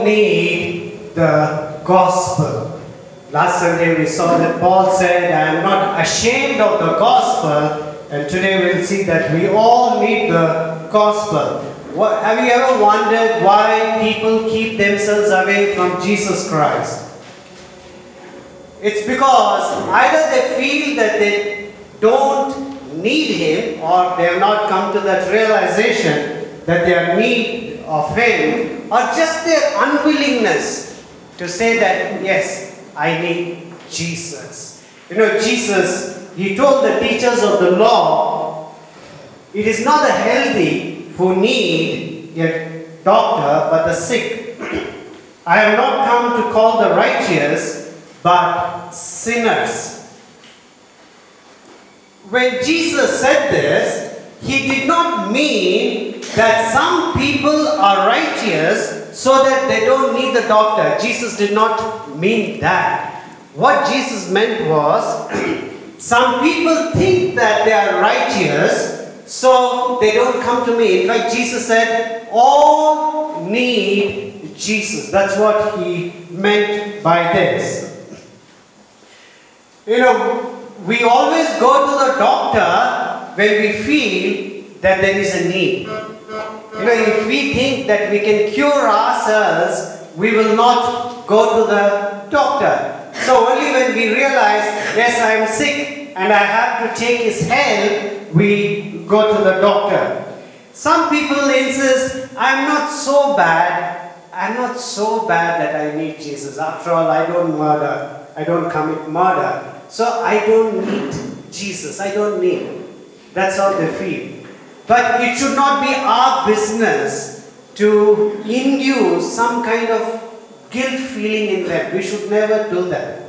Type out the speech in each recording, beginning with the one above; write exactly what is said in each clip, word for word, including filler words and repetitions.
all need the gospel. Last Sunday we saw that Paul said, I am not ashamed of the gospel. And today we will see that we all need the gospel. What, have you ever wondered why people keep themselves away from Jesus Christ? It's because either they feel that they don't need Him, or they have not come to that realization that they are in need of Him, or just their unwillingness to say that, yes, I need Jesus. You know, Jesus, He told the teachers of the law, it is not the healthy who need a doctor, but the sick. I have not come to call the righteous, but sinners. When Jesus said this, He did not mean that some people are righteous so that they don't need the doctor. Jesus did not mean that. What Jesus meant was, some people think that they are righteous, so they don't come to me. In fact, Jesus said, all need Jesus. That's what He meant by this. You know, we always go to the doctor when we feel that there is a need. You know, if we think that we can cure ourselves, we will not go to the doctor. So only when we realize, yes, I am sick and I have to take His help, we go to the doctor. Some people insist, I am not so bad, I am not so bad that I need Jesus. After all, I don't murder. I don't commit murder. So I don't need Jesus. I don't need Him. That's how they feel. But it should not be our business to induce some kind of guilt feeling in them. We should never do that.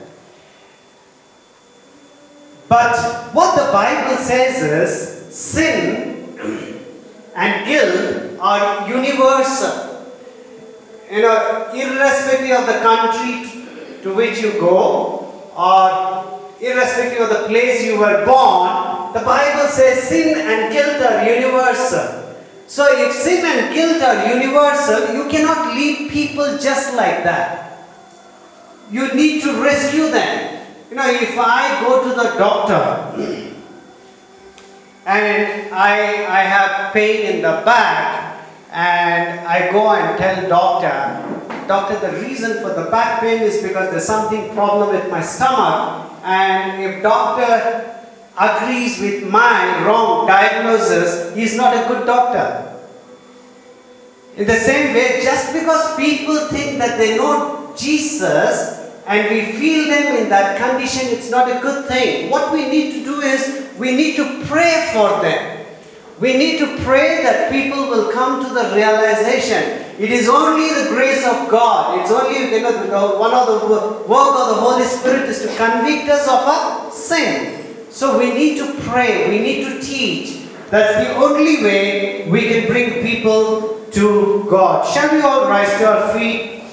But what the Bible says is, sin and guilt are universal. You know, irrespective of the country to which you go, or irrespective of the place you were born, the Bible says sin and guilt are universal. So if sin and guilt are universal, you cannot leave people just like that. You need to rescue them. You know, if I go to the doctor and I, I have pain in the back, and I go and tell doctor, Doctor, the reason for the back pain is because there's something problem with my stomach. And if doctor agrees with my wrong diagnosis, he's not a good doctor. In the same way, just because people think that they know Jesus and we feel them in that condition, it's not a good thing. What we need to do is, we need to pray for them. We need to pray that people will come to the realization. It is only the grace of God. It's only, you know, one of the work of the Holy Spirit is to convict us of our sin. So we need to pray. We need to teach. That's the only way we can bring people to God. Shall we all rise to our feet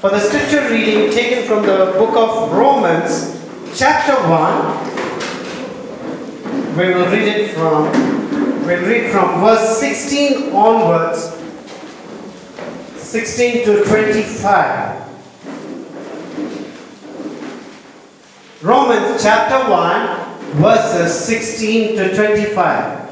for the scripture reading taken from the book of Romans, chapter one. We will read it from, we'll read from verse sixteen onwards. sixteen to twenty-five. Romans chapter one, verses sixteen to twenty-five.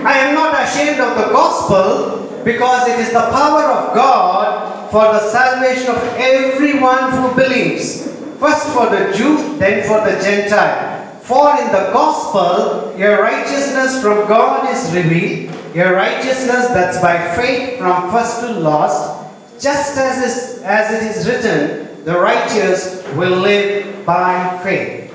I am not ashamed of the gospel, because it is the power of God for the salvation of everyone who believes, first for the Jew, then for the Gentile. For in the gospel, your righteousness from God is revealed, your righteousness that's by faith from first to last, just as is, as it is written, the righteous will live by faith.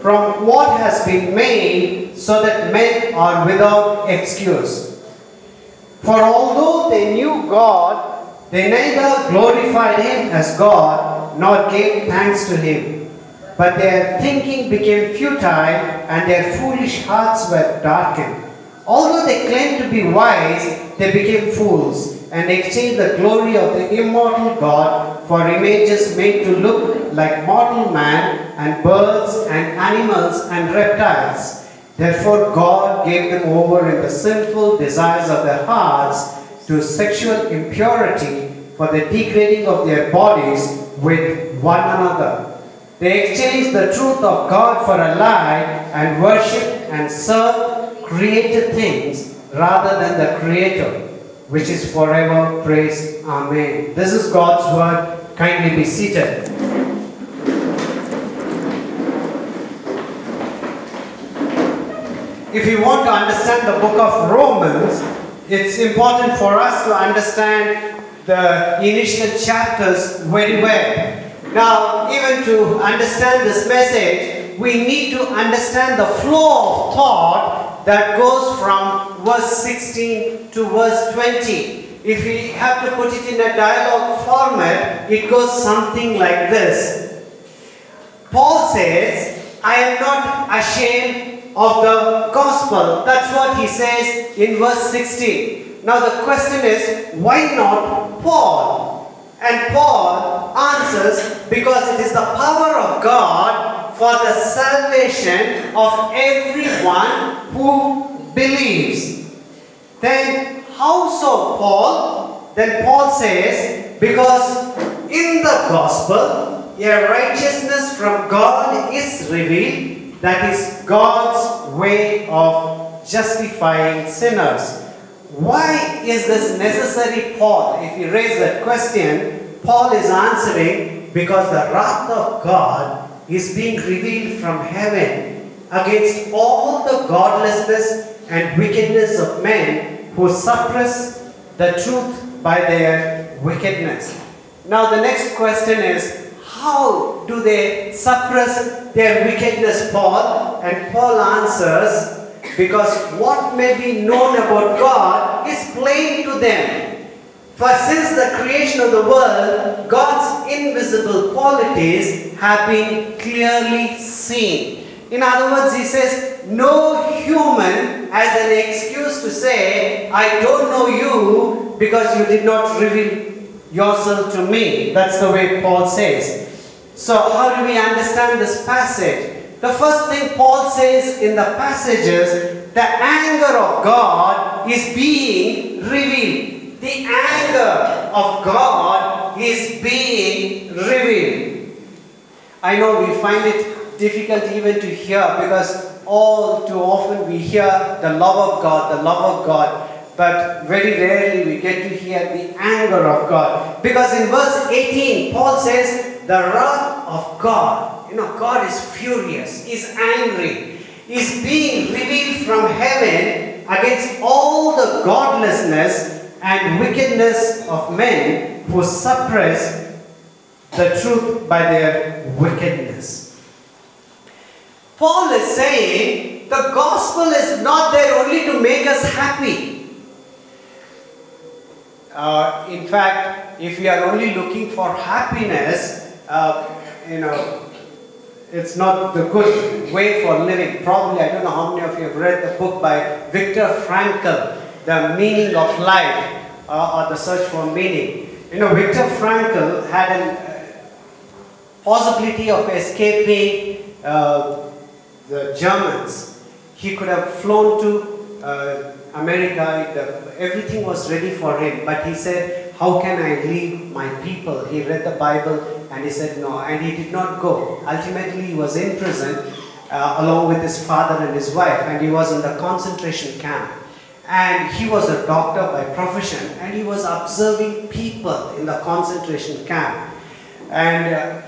from what has been made, so that men are without excuse. For although they knew God, They neither glorified him as God nor gave thanks to him. But their thinking became futile and their foolish hearts were darkened. Although they claimed to be wise, they became fools and exchanged the glory of the immortal God for images made to look like mortal man and birds and animals and reptiles. Therefore God gave them over in the sinful desires of their hearts to sexual impurity for the degrading of their bodies with one another. They exchanged the truth of God for a lie and worshipped and served created things rather than the Creator, which is forever praised. Amen. This is God's word. Kindly be seated. If you want to understand the book of Romans, it's important for us to understand the initial chapters very well. Now, even to understand this message, we need to understand the flow of thought that goes from verse sixteen to verse twenty. If we have to put it in a dialogue format, it goes something like this. Paul says, I am not ashamed of the gospel. That's what he says in verse sixteen. Now the question is, why not Paul? And Paul answers, because it is the power of God for the salvation of everyone who believes. Then how so, Paul? Then Paul says, because in the gospel a righteousness from God is revealed. That is God's way of justifying sinners. Why is this necessary, Paul? If you raise that question, Paul is answering, because the wrath of God is being revealed from heaven against all the godlessness and wickedness of men who suppress the truth by their wickedness. Now the next question is, how do they suppress their wickedness, Paul? And Paul answers, because what may be known about God is plain to them. For since the creation of the world, God's invisible qualities have been clearly seen. In other words, he says, no human has an excuse to say, I don't know you because you did not reveal yourself to me. That's the way Paul says. So how do we understand this passage? The first thing Paul says in the passage is, the anger of God is being revealed. The anger of God is being revealed. I know we find it difficult even to hear, because all too often we hear the love of God, the love of God. But very rarely we get to hear the anger of God. Because in verse eighteen, Paul says, the wrath of God, you know, God is furious, is angry, is being revealed from heaven against all the godlessness and wickedness of men who suppress the truth by their wickedness. Paul is saying, the gospel is not there only to make us happy. Uh, in fact, if we are only looking for happiness, uh, you know, it's not the good way for living. Probably, I don't know how many of you have read the book by Viktor Frankl, The Meaning of Life, uh, or The Search for Meaning. You know, Viktor Frankl had a possibility of escaping uh, the Germans. He could have flown to uh, America, everything was ready for him, but he said, how can I leave my people? He read the Bible and he said no, and he did not go. Ultimately, he was in prison uh, along with his father and his wife, and he was in the concentration camp. And he was a doctor by profession, and he was observing people in the concentration camp. And uh,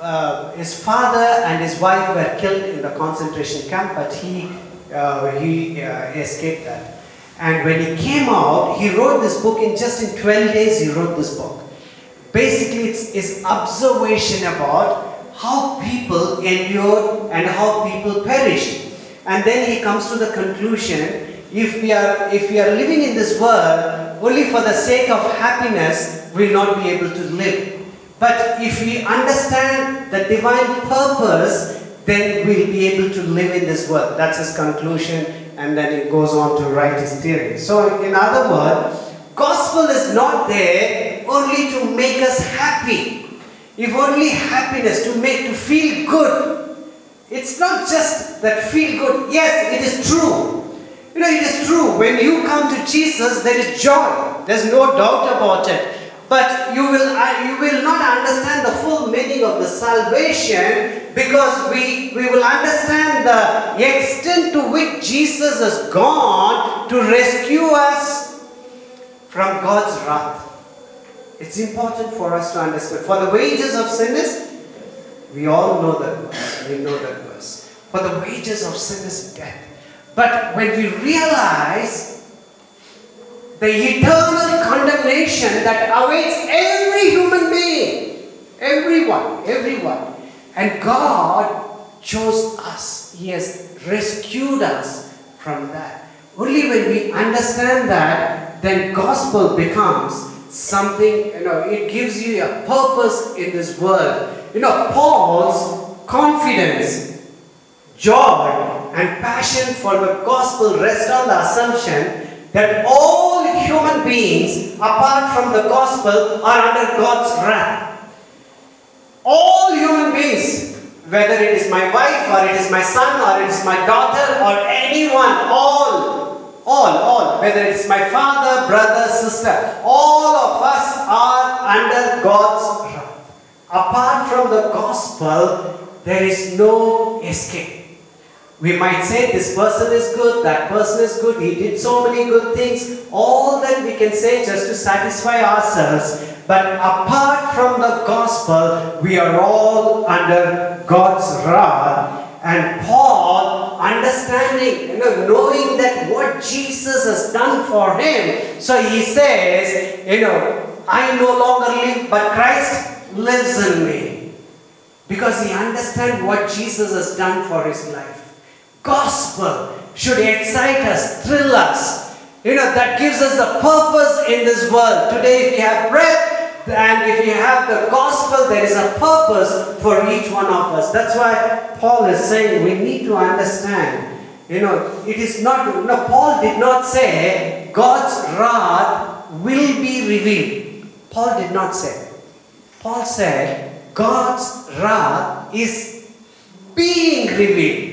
uh, his father and his wife were killed in the concentration camp, but he, uh, he uh, escaped that. And when he came out, he wrote this book. In just in twelve days, he wrote this book. Basically, it's his observation about how people endure and how people perish. And then he comes to the conclusion, if we are, if we are living in this world, only for the sake of happiness will not be able to live. But if we understand the divine purpose, then we'll be able to live in this world. That's his conclusion, and then he goes on to write his theory. So in other words, gospel is not there only to make us happy. If only happiness, to make, to feel good. It's not just that feel good. Yes, it is true. You know, it is true. When you come to Jesus, there is joy. There's no doubt about it. But you will uh, you will not understand the full meaning of the salvation, because we, we will understand the extent to which Jesus has gone to rescue us from God's wrath. It's important for us to understand. For the wages of sin is, we all know that verse. We know that verse. For the wages of sin is death. But when we realize the eternal condemnation that awaits every human being, everyone, everyone. And God chose us. He has rescued us from that. Only when we understand that, then gospel becomes something, you know, it gives you a purpose in this world. You know, Paul's confidence, joy, and passion for the gospel rest on the assumption that all human beings, apart from the gospel, are under God's wrath. All human beings, whether it is my wife, or it is my son, or it is my daughter, or anyone, all, all, all, whether it is my father, brother, sister, all of us are under God's wrath. Apart from the gospel, there is no escape. We might say this person is good, that person is good, he did so many good things. All that we can say just to satisfy ourselves. But apart from the gospel, we are all under God's wrath. And Paul, understanding, you know, knowing that what Jesus has done for him. So he says, you know, I no longer live, but Christ lives in me. Because he understands what Jesus has done for his life. Gospel should excite us, thrill us. You know, that gives us the purpose in this world. Today, if you have breath and if you have the gospel, there is a purpose for each one of us. That's why Paul is saying we need to understand. You know, it is not, you know, Paul did not say God's wrath will be revealed. Paul did not say. Paul said God's wrath is being revealed.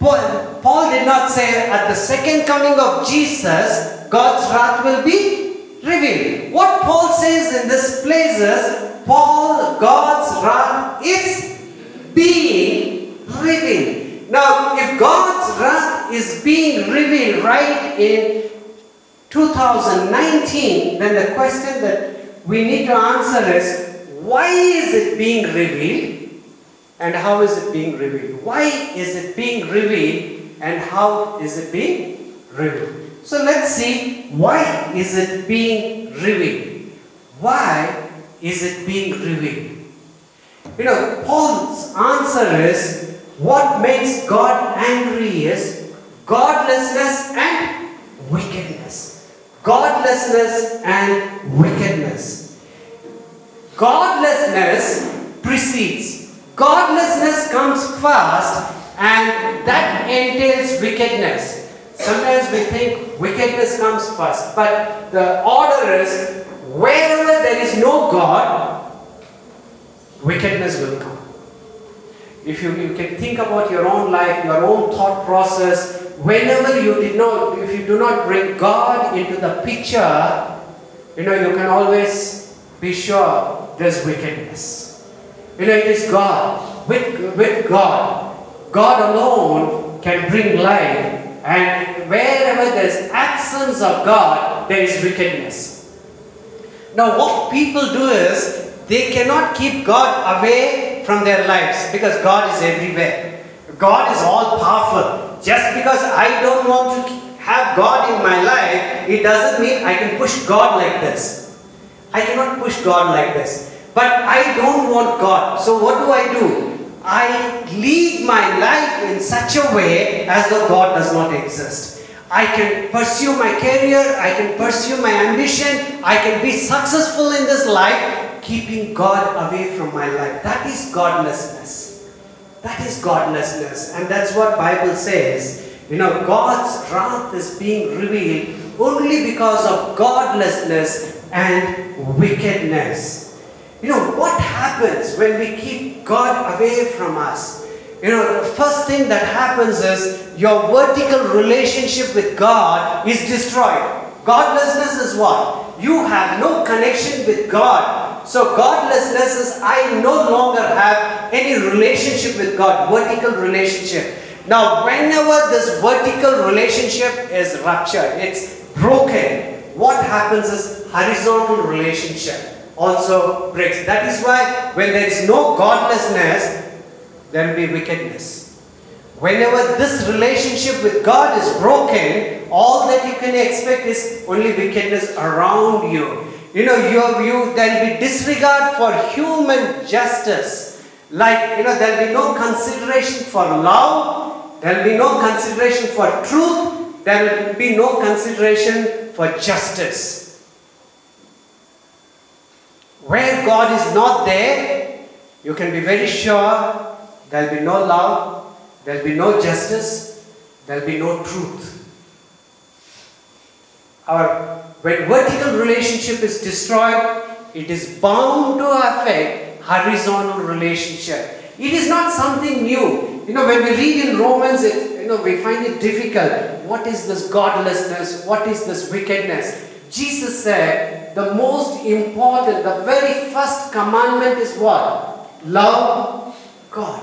Paul, Paul did not say at the second coming of Jesus, God's wrath will be revealed. What Paul says in this place is, Paul, God's wrath is being revealed. Now, if God's wrath is being revealed right in twenty nineteen, then the question that we need to answer is, why is it being revealed? And how is it being revealed? Why is it being revealed? And how is it being revealed? So let's see, why is it being revealed? Why is it being revealed? You know, Paul's answer is, what makes God angry is godlessness and wickedness. Godlessness and wickedness. Godlessness precedes. Godlessness comes first, and that entails wickedness. Sometimes we think wickedness comes first, but the order is, wherever there is no God, wickedness will come. If you, you can think about your own life, your own thought process, whenever you did not, if you do not bring God into the picture, you know, you can always be sure there's wickedness. You know, it is God, with, with God. God alone can bring life. And wherever there is absence of God, there is wickedness. Now, what people do is, they cannot keep God away from their lives, because God is everywhere. God is all powerful. Just because I don't want to have God in my life, it doesn't mean I can push God like this. I cannot push God like this. But I don't want God. So what do I do? I lead my life in such a way as though God does not exist. I can pursue my career, I can pursue my ambition, I can be successful in this life, keeping God away from my life. That is godlessness. That is godlessness. And that's what Bible says. You know, God's wrath is being revealed only because of godlessness and wickedness. You know, what happens when we keep God away from us? You know, the first thing that happens is your vertical relationship with God is destroyed. Godlessness is what? You have no connection with God. So godlessness is I no longer have any relationship with God, vertical relationship. Now, whenever this vertical relationship is ruptured, it's broken, what happens is horizontal relationship also breaks. That is why when there is no godlessness, there will be wickedness. Whenever this relationship with God is broken, all that you can expect is only wickedness around you. You know, you, you there will be disregard for human justice. Like, you know, there will be no consideration for love. There will be no consideration for truth. There will be no consideration for justice. Where God is not there, you can be very sure there will be no love, there will be no justice, there will be no truth. Our vertical relationship is destroyed. It is bound to affect horizontal relationship. It is not something new. You know, when we read in Romans, it, you know, we find it difficult. What is this godlessness? What is this wickedness? Jesus said, the most important, the very first commandment is what? Love God.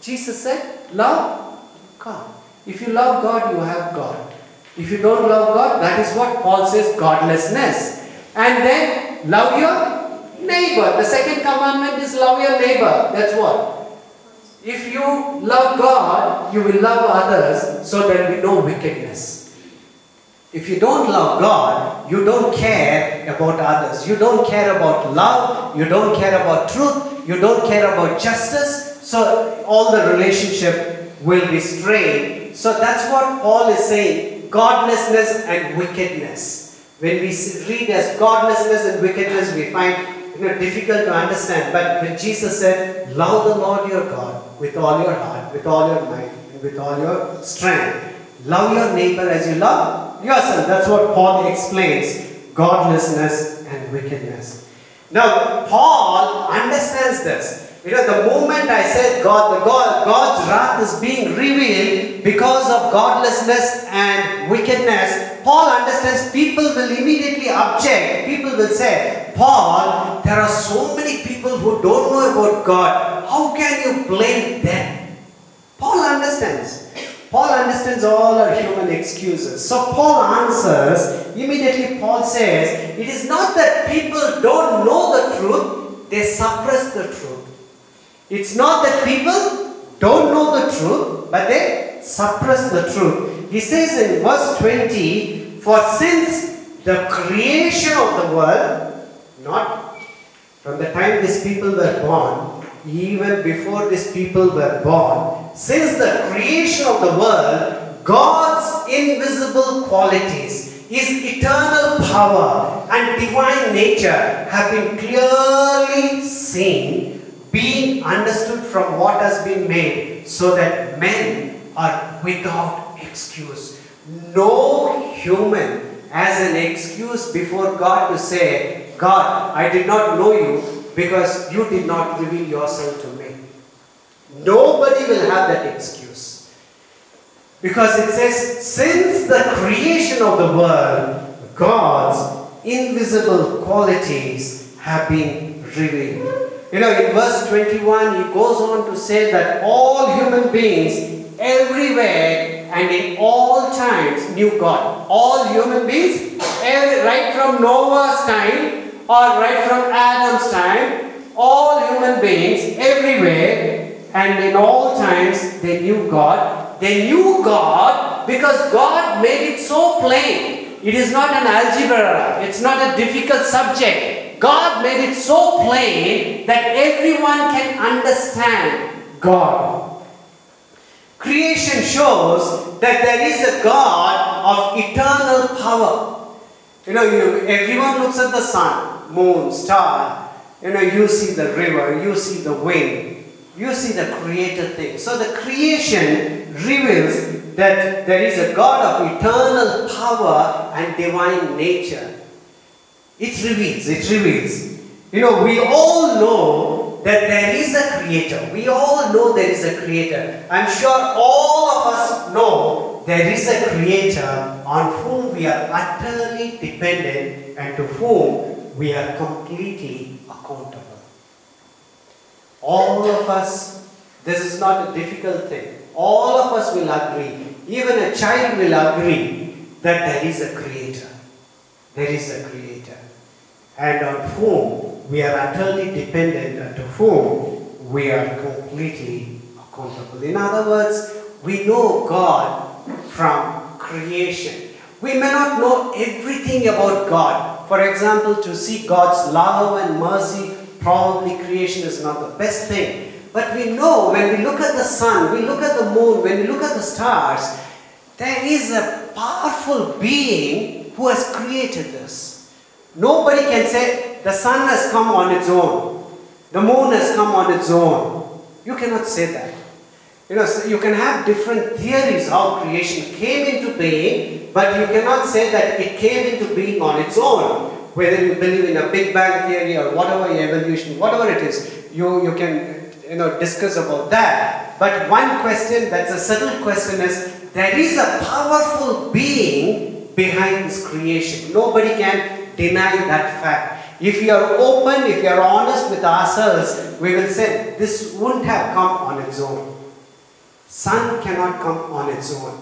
Jesus said, love God. If you love God, you have God. If you don't love God, that is what Paul says, godlessness. And then, love your neighbor. The second commandment is love your neighbor. That's what? If you love God, you will love others, so there will be no wickedness. If you don't love God, you don't care about others. You don't care about love. You don't care about truth. You don't care about justice. So all the relationship will be strained. So that's what Paul is saying. Godlessness and wickedness. When we read as godlessness and wickedness, we find you know, difficult to understand. But when Jesus said, love the Lord your God with all your heart, with all your mind, and with all your strength. Love your neighbor as you love yourself. That's what Paul explains. Godlessness and wickedness. Now, Paul understands this. You know, the moment I said God, the God, God's wrath is being revealed because of godlessness and wickedness, Paul understands people will immediately object. People will say, Paul, there are so many people who don't know about God. How can you blame them? Paul understands. Paul understands all our human excuses. So Paul answers, immediately Paul says, it is not that people don't know the truth, they suppress the truth. It's not that people don't know the truth, but they suppress the truth. He says in verse twenty, for since the creation of the world, not from the time these people were born, even before these people were born, since the creation of the world, God's invisible qualities, His eternal power and divine nature have been clearly seen, being understood from what has been made, so that men are without excuse. No human has an excuse before God to say, God, I did not know you because you did not reveal yourself to me. Nobody will have that excuse. Because it says, since the creation of the world, God's invisible qualities have been revealed. You know, in verse twenty-one, he goes on to say that all human beings, everywhere and in all times, knew God. All human beings, every, right from Noah's time or right from Adam's time, all human beings, everywhere and in all times, they knew God. They knew God because God made it so plain. It is not an algebra. It's not a difficult subject. God made it so plain that everyone can understand God. Creation shows that there is a God of eternal power. You know, you, everyone looks at the sun, moon, star. You know, you see the river, you see the wind, you see the created thing. So the creation reveals that there is a God of eternal power and divine nature. It reveals, it reveals. You know, we all know that there is a creator. We all know there is a creator. I'm sure all of us know there is a creator on whom we are utterly dependent and to whom we are completely accountable. All of us, this is not a difficult thing. All of us will agree. Even a child will agree that there is a creator. There is a creator. And on whom we are utterly dependent and to whom we are completely accountable. In other words, we know God from creation. We may not know everything about God. For example, to see God's love and mercy, probably creation is not the best thing. But we know when we look at the sun, we look at the moon, when we look at the stars, there is a powerful being who has created this. Nobody can say the sun has come on its own. The moon has come on its own. You cannot say that. You know, so you can have different theories how creation came into being, but you cannot say that it came into being on its own. Whether you believe in a Big Bang theory or whatever, evolution, whatever it is, you, you can you know discuss about that. But one question, that's a subtle question, is there is a powerful being behind this creation. Nobody can deny that fact. If you are open, if you are honest with ourselves, we will say this wouldn't have come on its own. Sun cannot come on its own.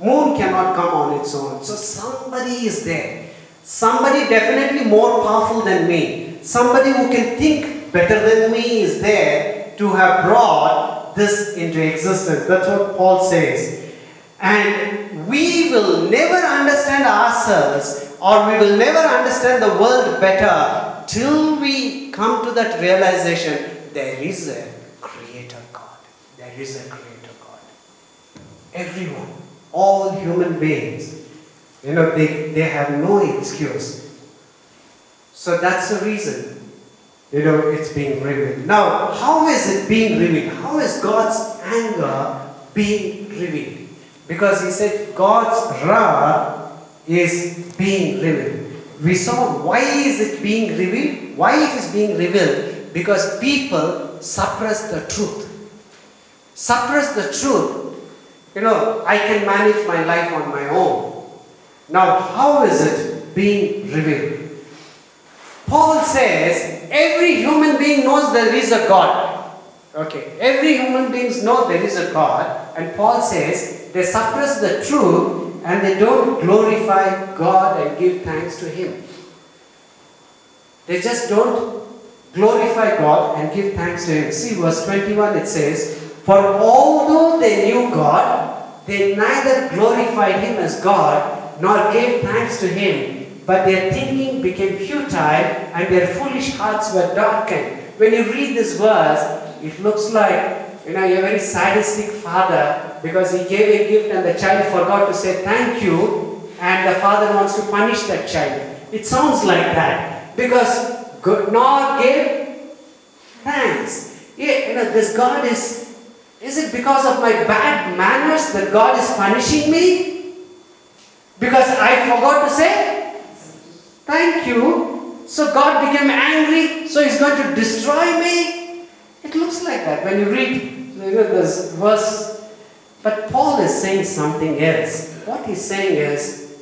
Moon cannot come on its own. So somebody is there. Somebody definitely more powerful than me. Somebody who can think better than me is there to have brought this into existence. That's what Paul says. And we will never understand ourselves, or we will never understand the world better till we come to that realization there is a creator God. There is a creator God. Everyone, all human beings, you know, they, they have no excuse. So that's the reason, you know, it's being revealed. Now, how is it being revealed? How is God's anger being revealed? Because he said God's wrath is being revealed. We saw why is it being revealed? Why it is being revealed? Because people suppress the truth. Suppress the truth. You know, I can manage my life on my own. Now, how is it being revealed? Paul says, every human being knows there is a God. Okay, every human being knows there is a God. And Paul says, they suppress the truth and they don't glorify God and give thanks to Him. They just don't glorify God and give thanks to Him. See verse twenty-one, it says, for although they knew God, they neither glorified Him as God nor gave thanks to Him, but their thinking became futile and their foolish hearts were darkened. When you read this verse, it looks like, you know, a very sadistic father, because he gave a gift and the child forgot to say thank you, and the father wants to punish that child. It sounds like that, because God gave thanks. You know, this God is, is it because of my bad manners that God is punishing me? Because I forgot to say thank you, so God became angry, so He's going to destroy me? It looks like that when you read this verse, but Paul is saying something else. What he's saying is,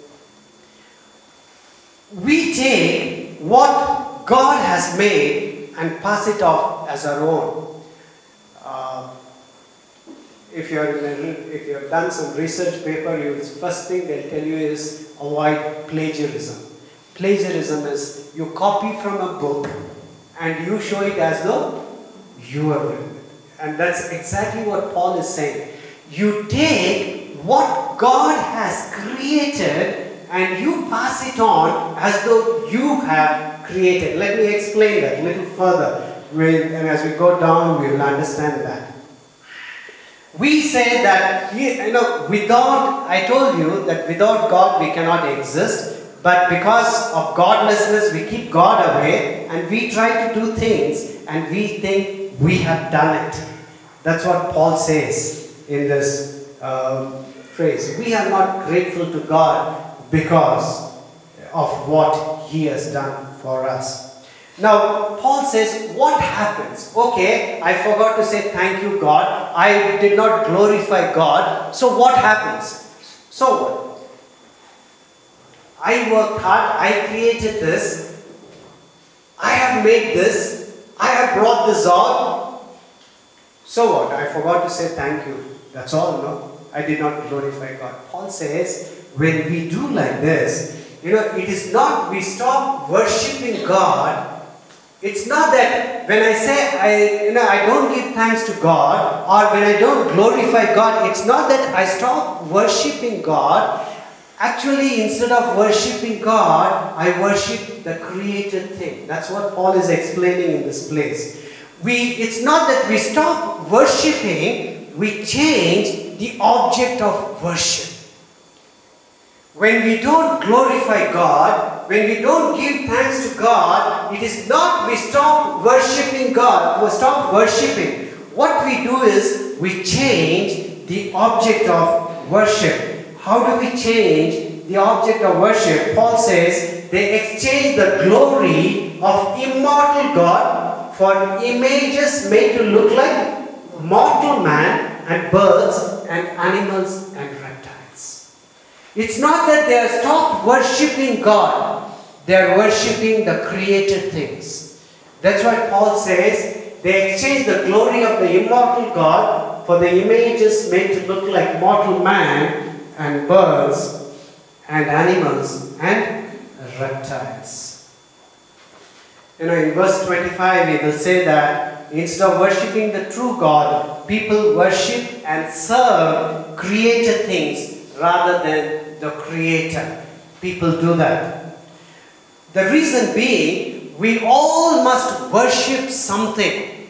we take what God has made and pass it off as our own. Uh, if you're if you've done some research paper, you first thing they'll tell you is avoid plagiarism. Plagiarism is you copy from a book and you show it as though you have written. And that's exactly what Paul is saying. You take what God has created and you pass it on as though you have created. Let me explain that a little further. We'll, and as we go down, we will understand that. we say that, you know, without, I told you that without God we cannot exist, but because of godlessness we keep God away and we try to do things and we think we have done it. That's what Paul says in this um, phrase. We are not grateful to God because of what He has done for us. Now, Paul says, what happens? Okay, I forgot to say thank you, God. I did not glorify God. So what happens? So what? I worked hard. I created this. I have made this. I have brought this on. So what? I forgot to say thank you. That's all, no? I did not glorify God. Paul says, when we do like this, you know, it is not, we stop worshipping God. It's not that when I say, I, you know, I don't give thanks to God, or when I don't glorify God, it's not that I stop worshipping God. Actually, instead of worshipping God, I worship the created thing. That's what Paul is explaining in this place. We, it's not that we stop worshipping, we change the object of worship. When we don't glorify God, when we don't give thanks to God, it is not we stop worshipping God, we stop worshipping. What we do is we change the object of worship. How do we change the object of worship? Paul says they exchange the glory of immortal God for images made to look like mortal man and birds and animals and reptiles. It's not that they have stopped worshipping God. They are worshipping the created things. That's why Paul says they exchange the glory of the immortal God for the images made to look like mortal man and birds and animals and reptiles. You know, in verse twenty-five, it will say that instead of worshipping the true God, people worship and serve created things rather than the Creator. People do that. The reason being, we all must worship something.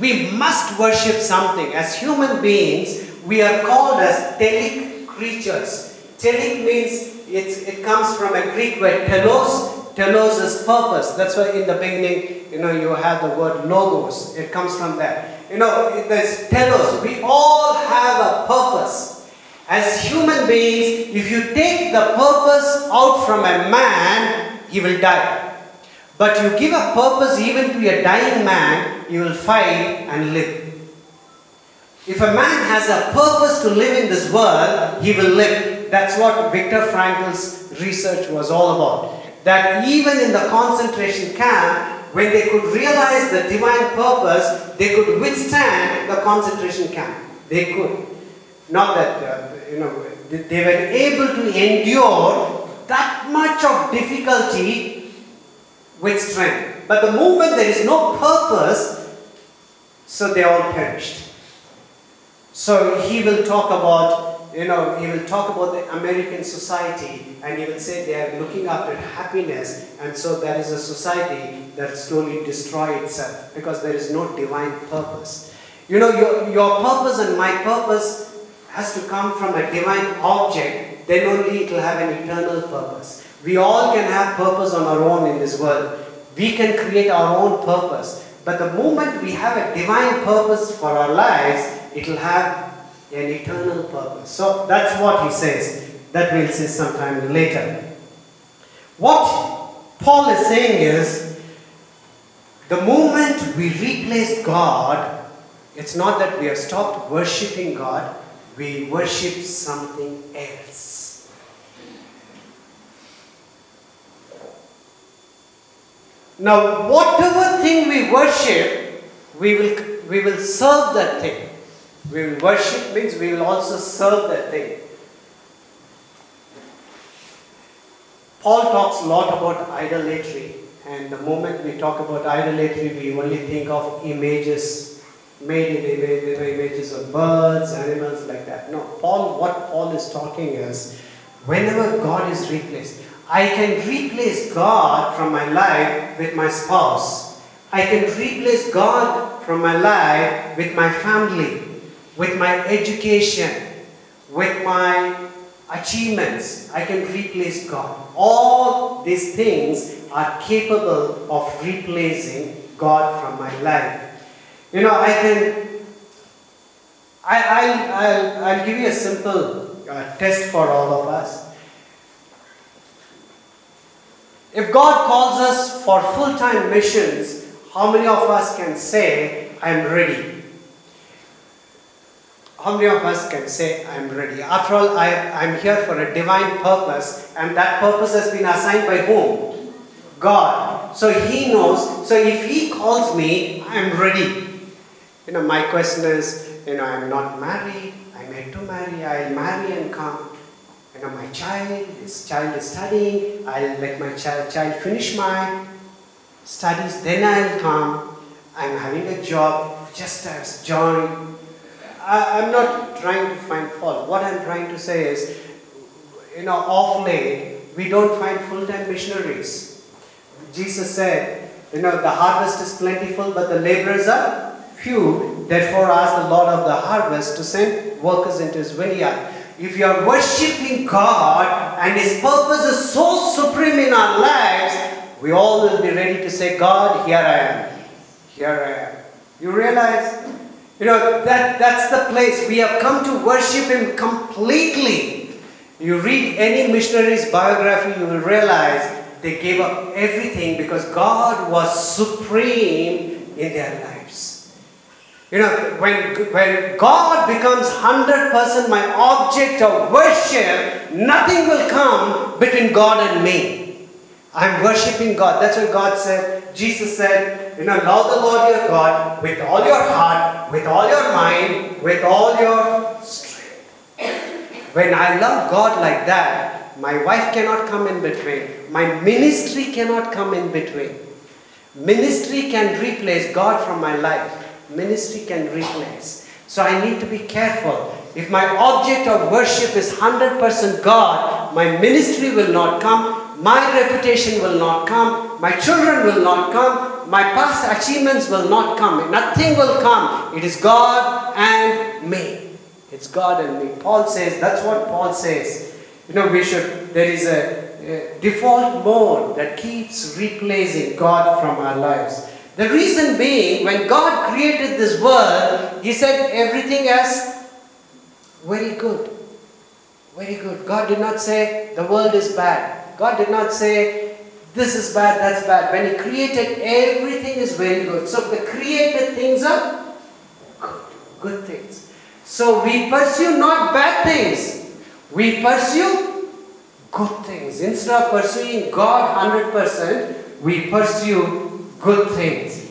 We must worship something. As human beings, we are called as telic creatures. Telic means, it's, it comes from a Greek word telos. Telos is purpose. That's why in the beginning, you know, you have the word logos. It comes from there. You know, there's telos. We all have a purpose. As human beings, if you take the purpose out from a man, he will die. But you give a purpose even to a dying man, he will fight and live. If a man has a purpose to live in this world, he will live. That's what Viktor Frankl's research was all about. That even in the concentration camp, when they could realize the divine purpose, they could withstand the concentration camp. They could. Not that, uh, you know, they were able to endure that much of difficulty with strength. But the moment there is no purpose, so they all perished. So he will talk about You know, he will talk about the American society and he will say they are looking after happiness, and so there is a society that slowly destroys itself because there is no divine purpose. You know, your, your purpose and my purpose has to come from a divine object, then only it will have an eternal purpose. We all can have purpose on our own in this world. We can create our own purpose. But the moment we have a divine purpose for our lives, it will have an eternal purpose. So that's what he says. That we'll see sometime later. What Paul is saying is, the moment we replace God, it's not that we have stopped worshipping God, we worship something else. Now, whatever thing we worship, we will, we will serve that thing. We will worship means we will also serve that thing. Paul talks a lot about idolatry, and the moment we talk about idolatry, we only think of images, made in images of birds, animals, like that. No, Paul, what Paul is talking is, whenever God is replaced, I can replace God from my life with my spouse. I can replace God from my life with my family. with my education, with my achievements, I can replace God. All these things are capable of replacing God from my life. You know, I can, I, I'll, I'll, I'll give you a simple uh, test for all of us. If God calls us for full-time missions, how many of us can say, I'm ready? How many of us can say, I'm ready? After all, I, I'm here for a divine purpose, and that purpose has been assigned by whom? God. So He knows. So if He calls me, I'm ready. You know, my question is, you know, I'm not married. I'm yet to marry. I'll marry and come. You know, my child, this child is studying. I'll let my child, child finish my studies. Then I'll come. I'm having a job just as John. I, I'm not trying to find fault. What I'm trying to say is, you know, off late, we don't find full-time missionaries. Jesus said, you know, the harvest is plentiful, but the laborers are few. Therefore, ask the Lord of the harvest to send workers into His vineyard. If you are worshipping God and His purpose is so supreme in our lives, we all will be ready to say, God, here I am. Here I am. You realize? You know, that, that's the place. We have come to worship Him completely. You read any missionary's biography, you will realize they gave up everything because God was supreme in their lives. You know, when, when God becomes one hundred percent my object of worship, nothing will come between God and me. I'm worshipping God. That's what God said. Jesus said, you know, love the Lord your God with all your heart, with all your mind, with all your strength. When I love God like that, my wife cannot come in between. My ministry cannot come in between. Ministry can replace God from my life. Ministry can replace. So I need to be careful. If my object of worship is one hundred percent God, my ministry will not come, my reputation will not come, my children will not come, my past achievements will not come. Nothing will come. It is God and me. It's God and me. Paul says, that's what Paul says. You know, we should, there is a, a default mode that keeps replacing God from our lives. The reason being, when God created this world, He said everything as very good. Very good. God did not say the world is bad. God did not say this is bad, that's bad. When He created, everything is very good. So the created things are good, good things. So we pursue not bad things. We pursue good things. Instead of pursuing God one hundred percent, we pursue good things.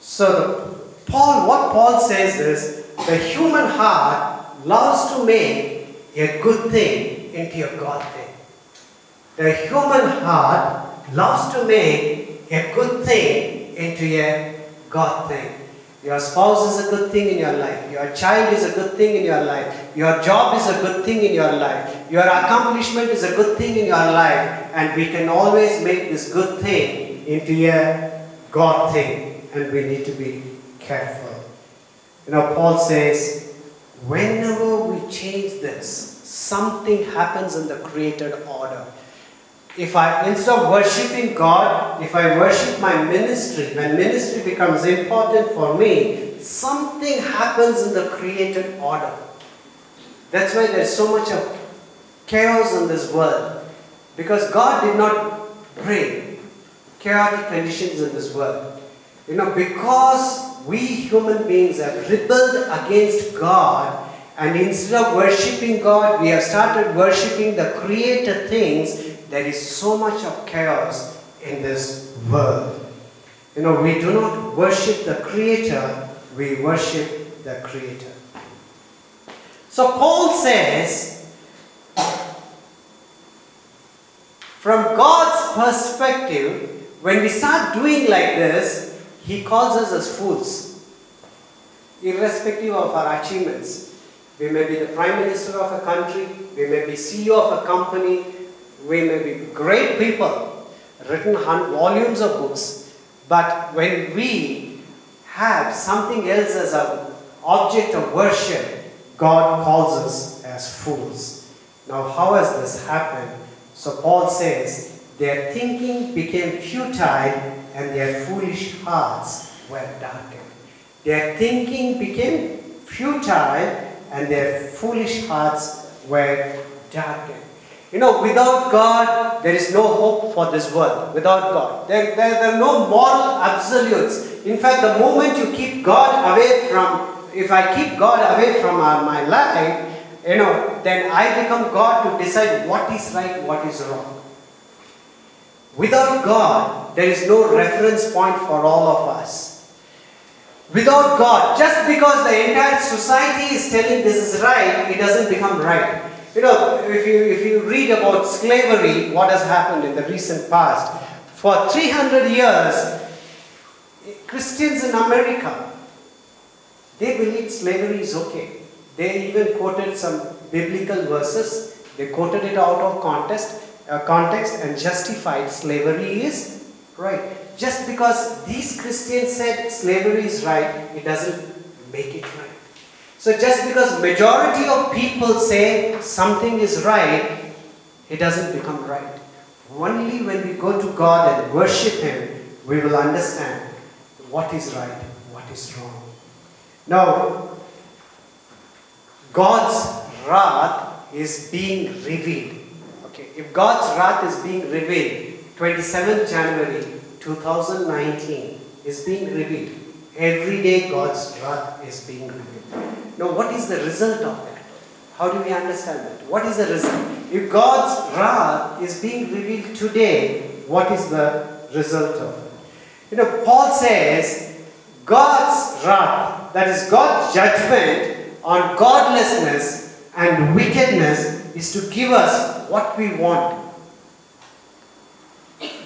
So Paul, what Paul says is, the human heart loves to make a good thing into a God thing. The human heart loves to make a good thing into a God thing. Your spouse is a good thing in your life. Your child is a good thing in your life. Your job is a good thing in your life. Your accomplishment is a good thing in your life. And we can always make this good thing into a God thing, and we need to be careful. You know, Paul says, whenever we change this, something happens in the created order. If I, instead of worshipping God, if I worship my ministry, when ministry becomes important for me, something happens in the created order. That's why there's so much of chaos in this world, because God did not pray chaotic conditions in this world. You know, because we human beings have rebelled against God, and instead of worshipping God, we have started worshipping the created things. There is so much of chaos in this world. You know, we do not worship the Creator, we worship the Creator. So Paul says, from God's perspective, when we start doing like this, He calls us as fools, irrespective of our achievements. We may be the Prime Minister of a country, we may be C E O of a company, we may be great people, written volumes of books. But when we have something else as our object of worship, God calls us as fools. Now, how has this happened? So Paul says, their thinking became futile and their foolish hearts were darkened. Their thinking became futile and their foolish hearts were darkened. You know, without God, there is no hope for this world. Without God, there, there, there are no moral absolutes. In fact, the moment you keep God away from, if I keep God away from our, my life, you know, then I become God to decide what is right, what is wrong. Without God, there is no reference point for all of us. Without God, just because the entire society is telling this is right, it doesn't become right. You know, if you if you read about slavery, what has happened in the recent past, for three hundred years, Christians in America, they believed slavery is okay. They even quoted some biblical verses. They quoted it out of context, uh, context and justified slavery is right. Just because these Christians said slavery is right, it doesn't make it right. So just because majority of people say something is right, it doesn't become right. Only when we go to God and worship Him, we will understand what is right, what is wrong. Now, God's wrath is being revealed. Okay, if God's wrath is being revealed, twenty-seventh of January twenty nineteen is being revealed. Every day God's wrath is being revealed. Now, what is the result of that? How do we understand that? What is the result? If God's wrath is being revealed today, what is the result of it? You know, Paul says, God's wrath, that is God's judgment on godlessness and wickedness, is to give us what we want.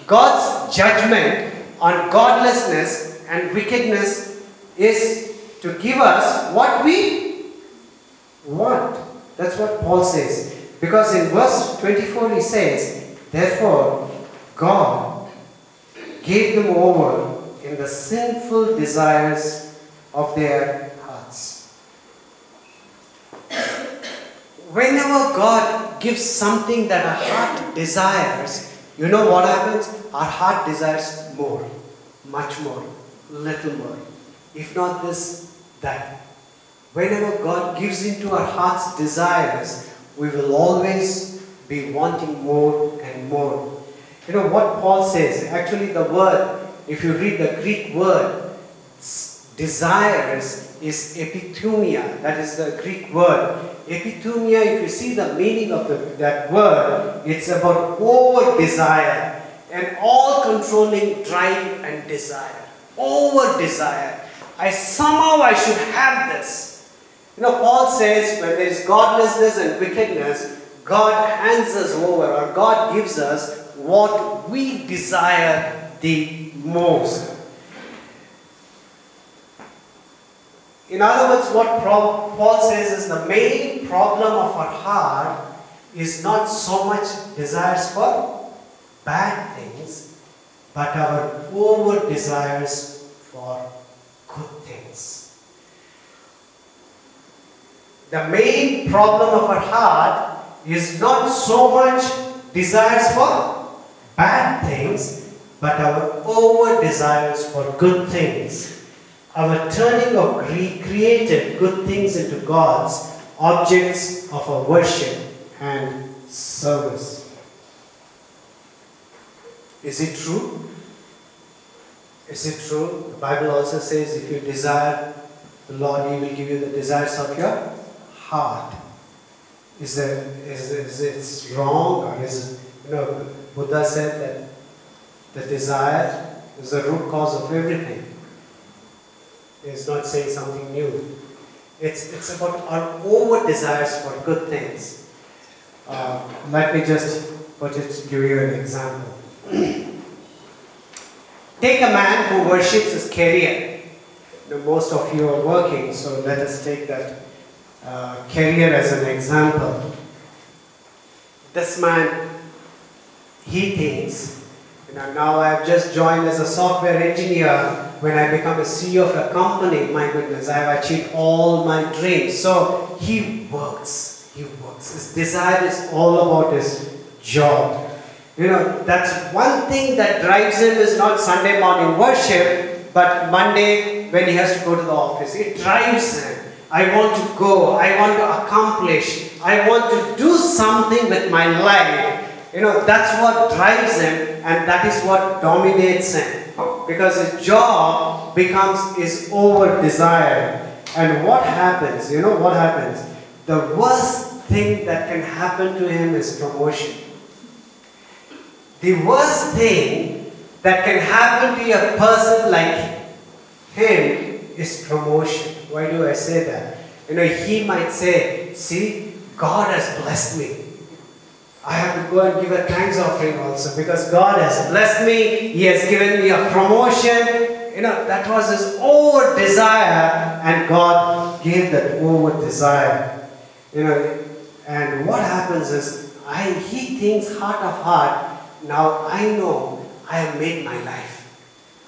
God's judgment on godlessness and wickedness is to give us what we want. That's what Paul says. Because in verse twenty-four he says, therefore God gave them over in the sinful desires of their hearts. Whenever God gives something that our heart desires, you know what happens? Our heart desires more, much more, little more. If not this, that whenever God gives into our heart's desires, we will always be wanting more and more. You know what Paul says? Actually, the word, if you read the Greek word, desires is epithumia. That is the Greek word. Epithumia, if you see the meaning of the, that word, it's about over-desire. An all-controlling drive and desire. Over-desire. I somehow I should have this. You know, Paul says when there is godlessness and wickedness, God hands us over, or God gives us what we desire the most. In other words, what Paul says is the main problem of our heart is not so much desires for bad things, but our over desires for good things. The main problem of our heart is not so much desires for bad things, but our over desires for good things. Our turning of created good things into God's objects of our worship and service. Is it true? Is it true? The Bible also says, if you desire the Lord, He will give you the desires of your heart. Is, there, is, is it wrong? Or is it, you know, Buddha said that the desire is the root cause of everything. It's not saying something new. It's, it's about our over-desires for good things. Uh, let me just put it, give you an example. Take a man who worships his career. Now, most of you are working, so let us take that uh, career as an example. This man, he thinks, Now, now I've just joined as a software engineer. When I become a C E O of a company, my goodness, I have achieved all my dreams. So he works, he works. His desire is all about his job. You know, that's one thing that drives him is not Sunday morning worship, but Monday when he has to go to the office. It drives him. I want to go, I want to accomplish, I want to do something with my life. You know, that's what drives him, and that is what dominates him. Because his job becomes his over-desire. And what happens? You know what happens? The worst thing that can happen to him is promotion. The worst thing that can happen to a person like him is promotion. Why do I say that? You know, he might say, see, God has blessed me. I have to go and give a thanks offering also because God has blessed me. He has given me a promotion. You know, that was his over desire, and God gave that over desire. You know, and what happens is I he thinks heart of heart, now I know I have made my life.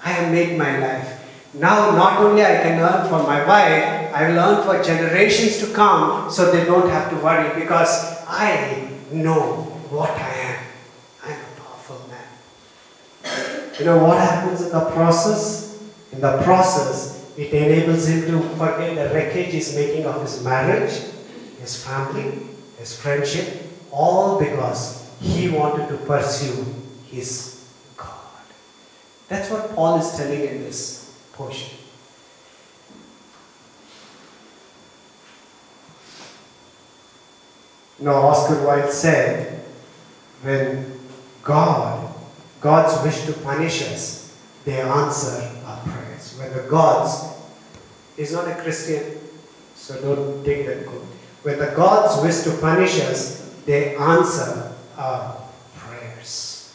I have made my life. Now not only I can earn for my wife, I will earn for generations to come so they don't have to worry because I know what I am. I am a powerful man. You know what happens in the process? In the process, it enables him to forget the wreckage he's making of his marriage, his family, his friendship, all because he wanted to pursue his God. That's what Paul is telling in this portion. Now, Oscar Wilde said, when God, gods wish to punish us, they answer our prayers. When the gods, he's not a Christian, so don't take that quote. When the gods wish to punish us, they answer our prayers.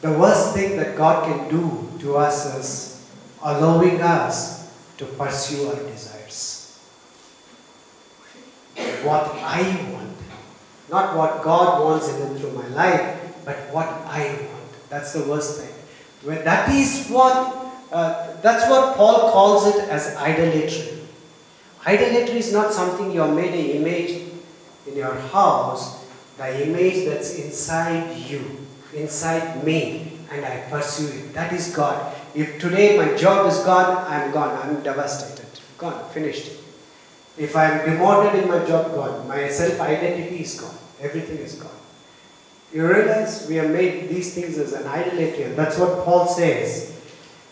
The worst thing that God can do to us is allowing us to pursue our desires. What I want. Not what God wants in and through my life, but what I want. That's the worst thing. When that is what, uh, that's what Paul calls it as idolatry. Idolatry is not something you have made an image in your house, the image that's inside you, inside me, and I pursue it. That is God. If today my job is gone, I'm gone. I'm devastated. Gone. Finished. If I'm demoted in my job, gone. My self-identity is gone. Everything is gone. You realize we have made these things as an idolatry. And that's what Paul says.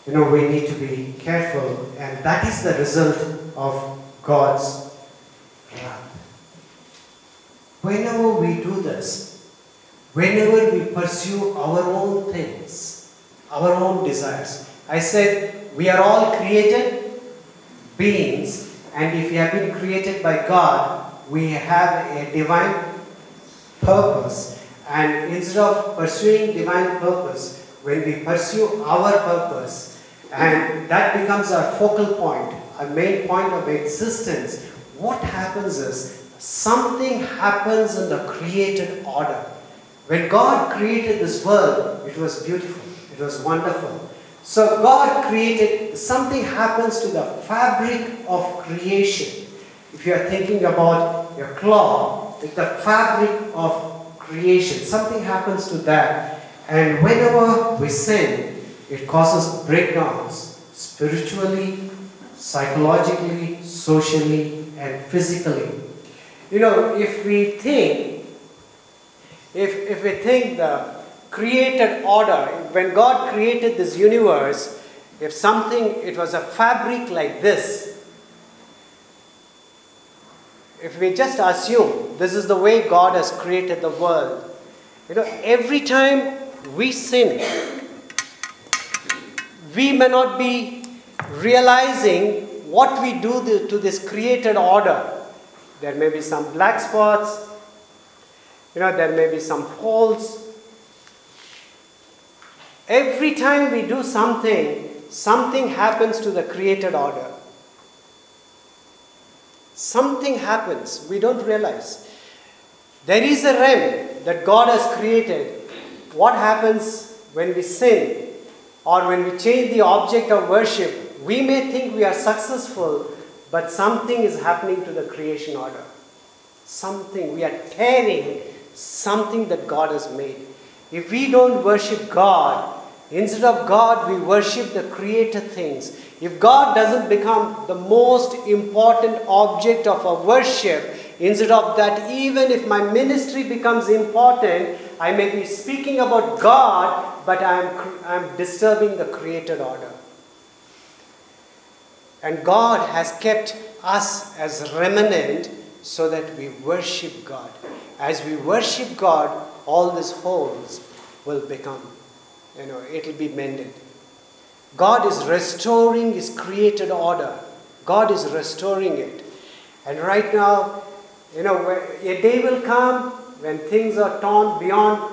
You know, we need to be careful. And that is the result of God's wrath. Whenever we do this, whenever we pursue our own things, our own desires, I said, we are all created beings, and if we have been created by God, we have a divine purpose. And instead of pursuing divine purpose, when we pursue our purpose, and that becomes our focal point, our main point of existence, what happens is, something happens in the created order. When God created this world, it was beautiful, it was wonderful. So God created, something happens to the fabric of creation. If you are thinking about your cloth, it's the fabric of creation. Something happens to that. And whenever we sin, it causes breakdowns spiritually, psychologically, socially, and physically. You know, if we think, if, if we think the created order, when God created this universe, if something, it was a fabric like this, if we just assume this is the way God has created the world, you know, every time we sin, we may not be realizing what we do to this created order. There may be some black spots, you know, there may be some holes. Every time we do something, something happens to the created order. Something happens. We don't realize. There is a realm that God has created. What happens when we sin or when we change the object of worship? We may think we are successful, but something is happening to the creation order. Something, we are tearing something that God has made. If we don't worship God, instead of God, we worship the created things. If God doesn't become the most important object of our worship, instead of that, even if my ministry becomes important, I may be speaking about God, but I am, I am disturbing the created order. And God has kept us as remnant so that we worship God. As we worship God, all these holes will become, you know, it will be mended. God is restoring His created order. God is restoring it. And right now, you know, a day will come when things are torn beyond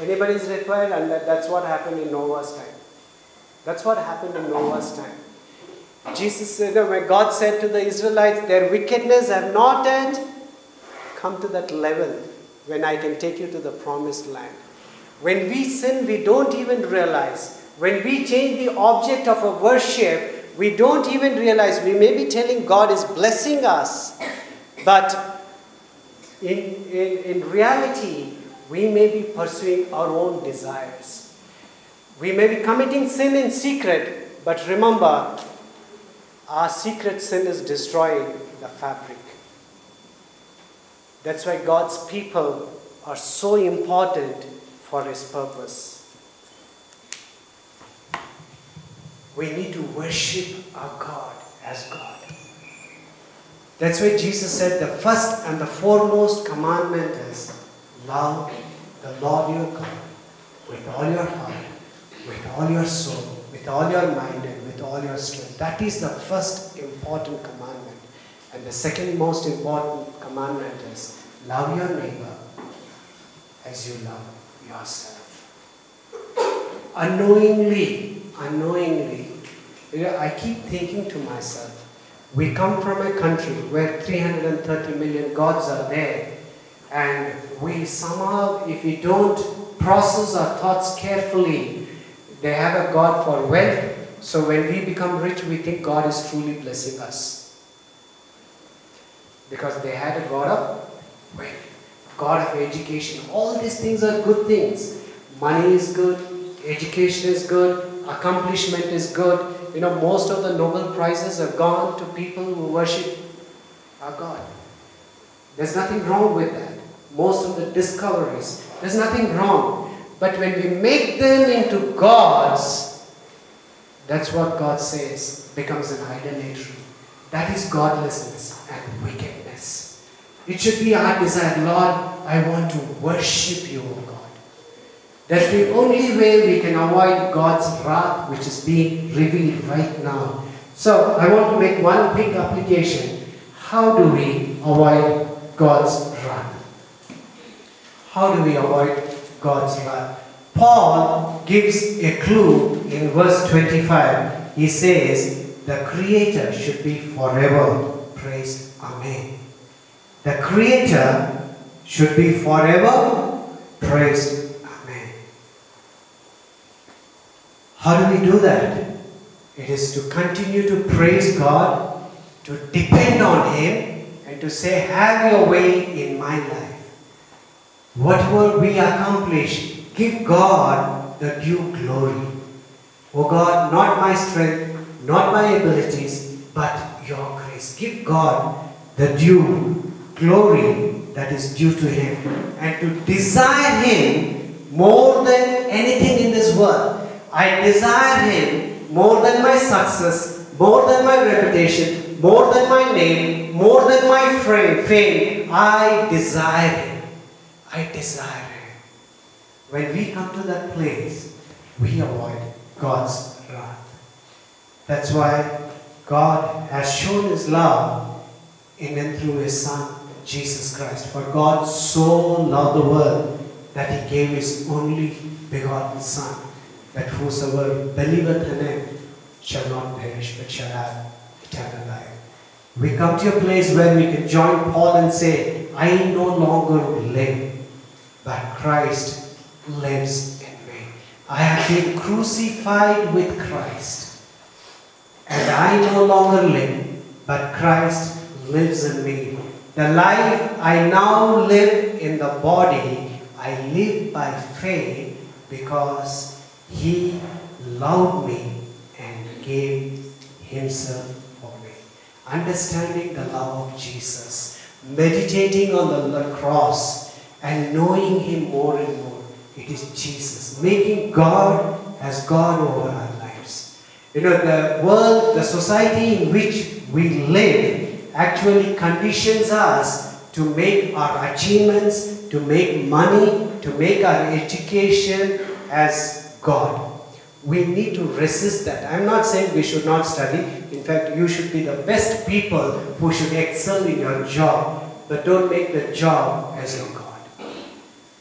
anybody's repair, and that, that's what happened in Noah's time. That's what happened in Noah's time. Jesus said, when God said to the Israelites, their wickedness have not yet come to that level when I can take you to the promised land. When we sin, we don't even realize. When we change the object of our worship, we don't even realize. We may be telling God is blessing us, but in, in, in reality, we may be pursuing our own desires. We may be committing sin in secret, but remember, our secret sin is destroying the fabric. That's why God's people are so important for His purpose. We need to worship our God as God. That's why Jesus said the first and the foremost commandment is love the Lord your God with all your heart, with all your soul, with all your mind, and with all your strength. That is the first important commandment. And the second most important commandment is love your neighbor as you love yourself. Unknowingly, unknowingly, you know, I keep thinking to myself, we come from a country where three hundred thirty million gods are there, and we somehow, if we don't process our thoughts carefully, they have a God for wealth, so when we become rich, we think God is truly blessing us. Because they had a God of wealth, God of education. All these things are good things. Money is good, education is good, accomplishment is good. You know, most of the Nobel Prizes have gone to people who worship our God. There's nothing wrong with that. Most of the discoveries, there's nothing wrong. But when we make them into gods, that's what God says becomes an idolatry. That is godlessness and wickedness. It should be our desire, Lord, I want to worship you, O God. That's the only way we can avoid God's wrath, which is being revealed right now. So, I want to make one big application. How do we avoid God's wrath? How do we avoid God's wrath? Paul gives a clue in verse twenty-five. He says, the Creator should be forever praised. Amen. The Creator should be forever praised. How do we do that? It is to continue to praise God, to depend on Him, and to say, have your way in my life. Whatever we accomplish, give God the due glory. Oh God, not my strength, not my abilities, but your grace. Give God the due glory that is due to Him, and to desire Him more than anything in this world. I desire Him more than my success, more than my reputation, more than my name, more than my fame. I desire Him. I desire Him. When we come to that place, we avoid God's wrath. That's why God has shown His love in and through His Son, Jesus Christ. For God so loved the world that He gave His only begotten Son, that whosoever believeth in Him shall not perish, but shall have eternal life. We come to a place where we can join Paul and say, I no longer live, but Christ lives in me. I have been crucified with Christ, and I no longer live, but Christ lives in me. The life I now live in the body, I live by faith because He loved me and gave Himself for me. Understanding the love of Jesus, meditating on the cross and knowing Him more and more. It is Jesus, making God as God over our lives. You know, the world, the society in which we live actually conditions us to make our achievements, to make money, to make our education as God. We need to resist that. I'm not saying we should not study. In fact, you should be the best people who should excel in your job. But don't make the job as your God.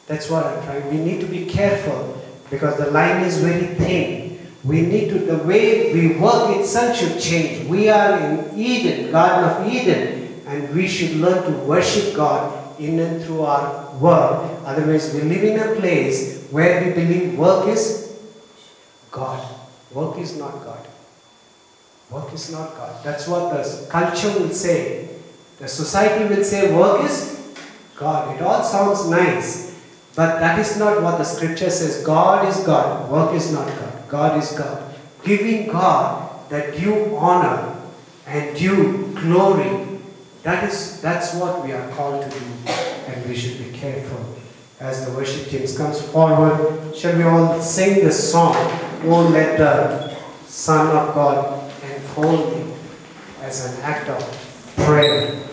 That's what I'm trying. We need to be careful because the line is very thin. We need to, the way we work itself should change. We are in Eden, Garden of Eden, and we should learn to worship God in and through our work. Otherwise, we live in a place where we believe work is God. Work is not God. Work is not God. That's what the culture will say. The society will say work is God. It all sounds nice, but that is not what the scripture says. God is God. Work is not God. God is God. Giving God the due honor and due glory. That is, that's what we are called to do, and we should be careful. As the worship team comes forward, shall we all sing this song? Oh, let the Son of God enfold me, as an act of prayer.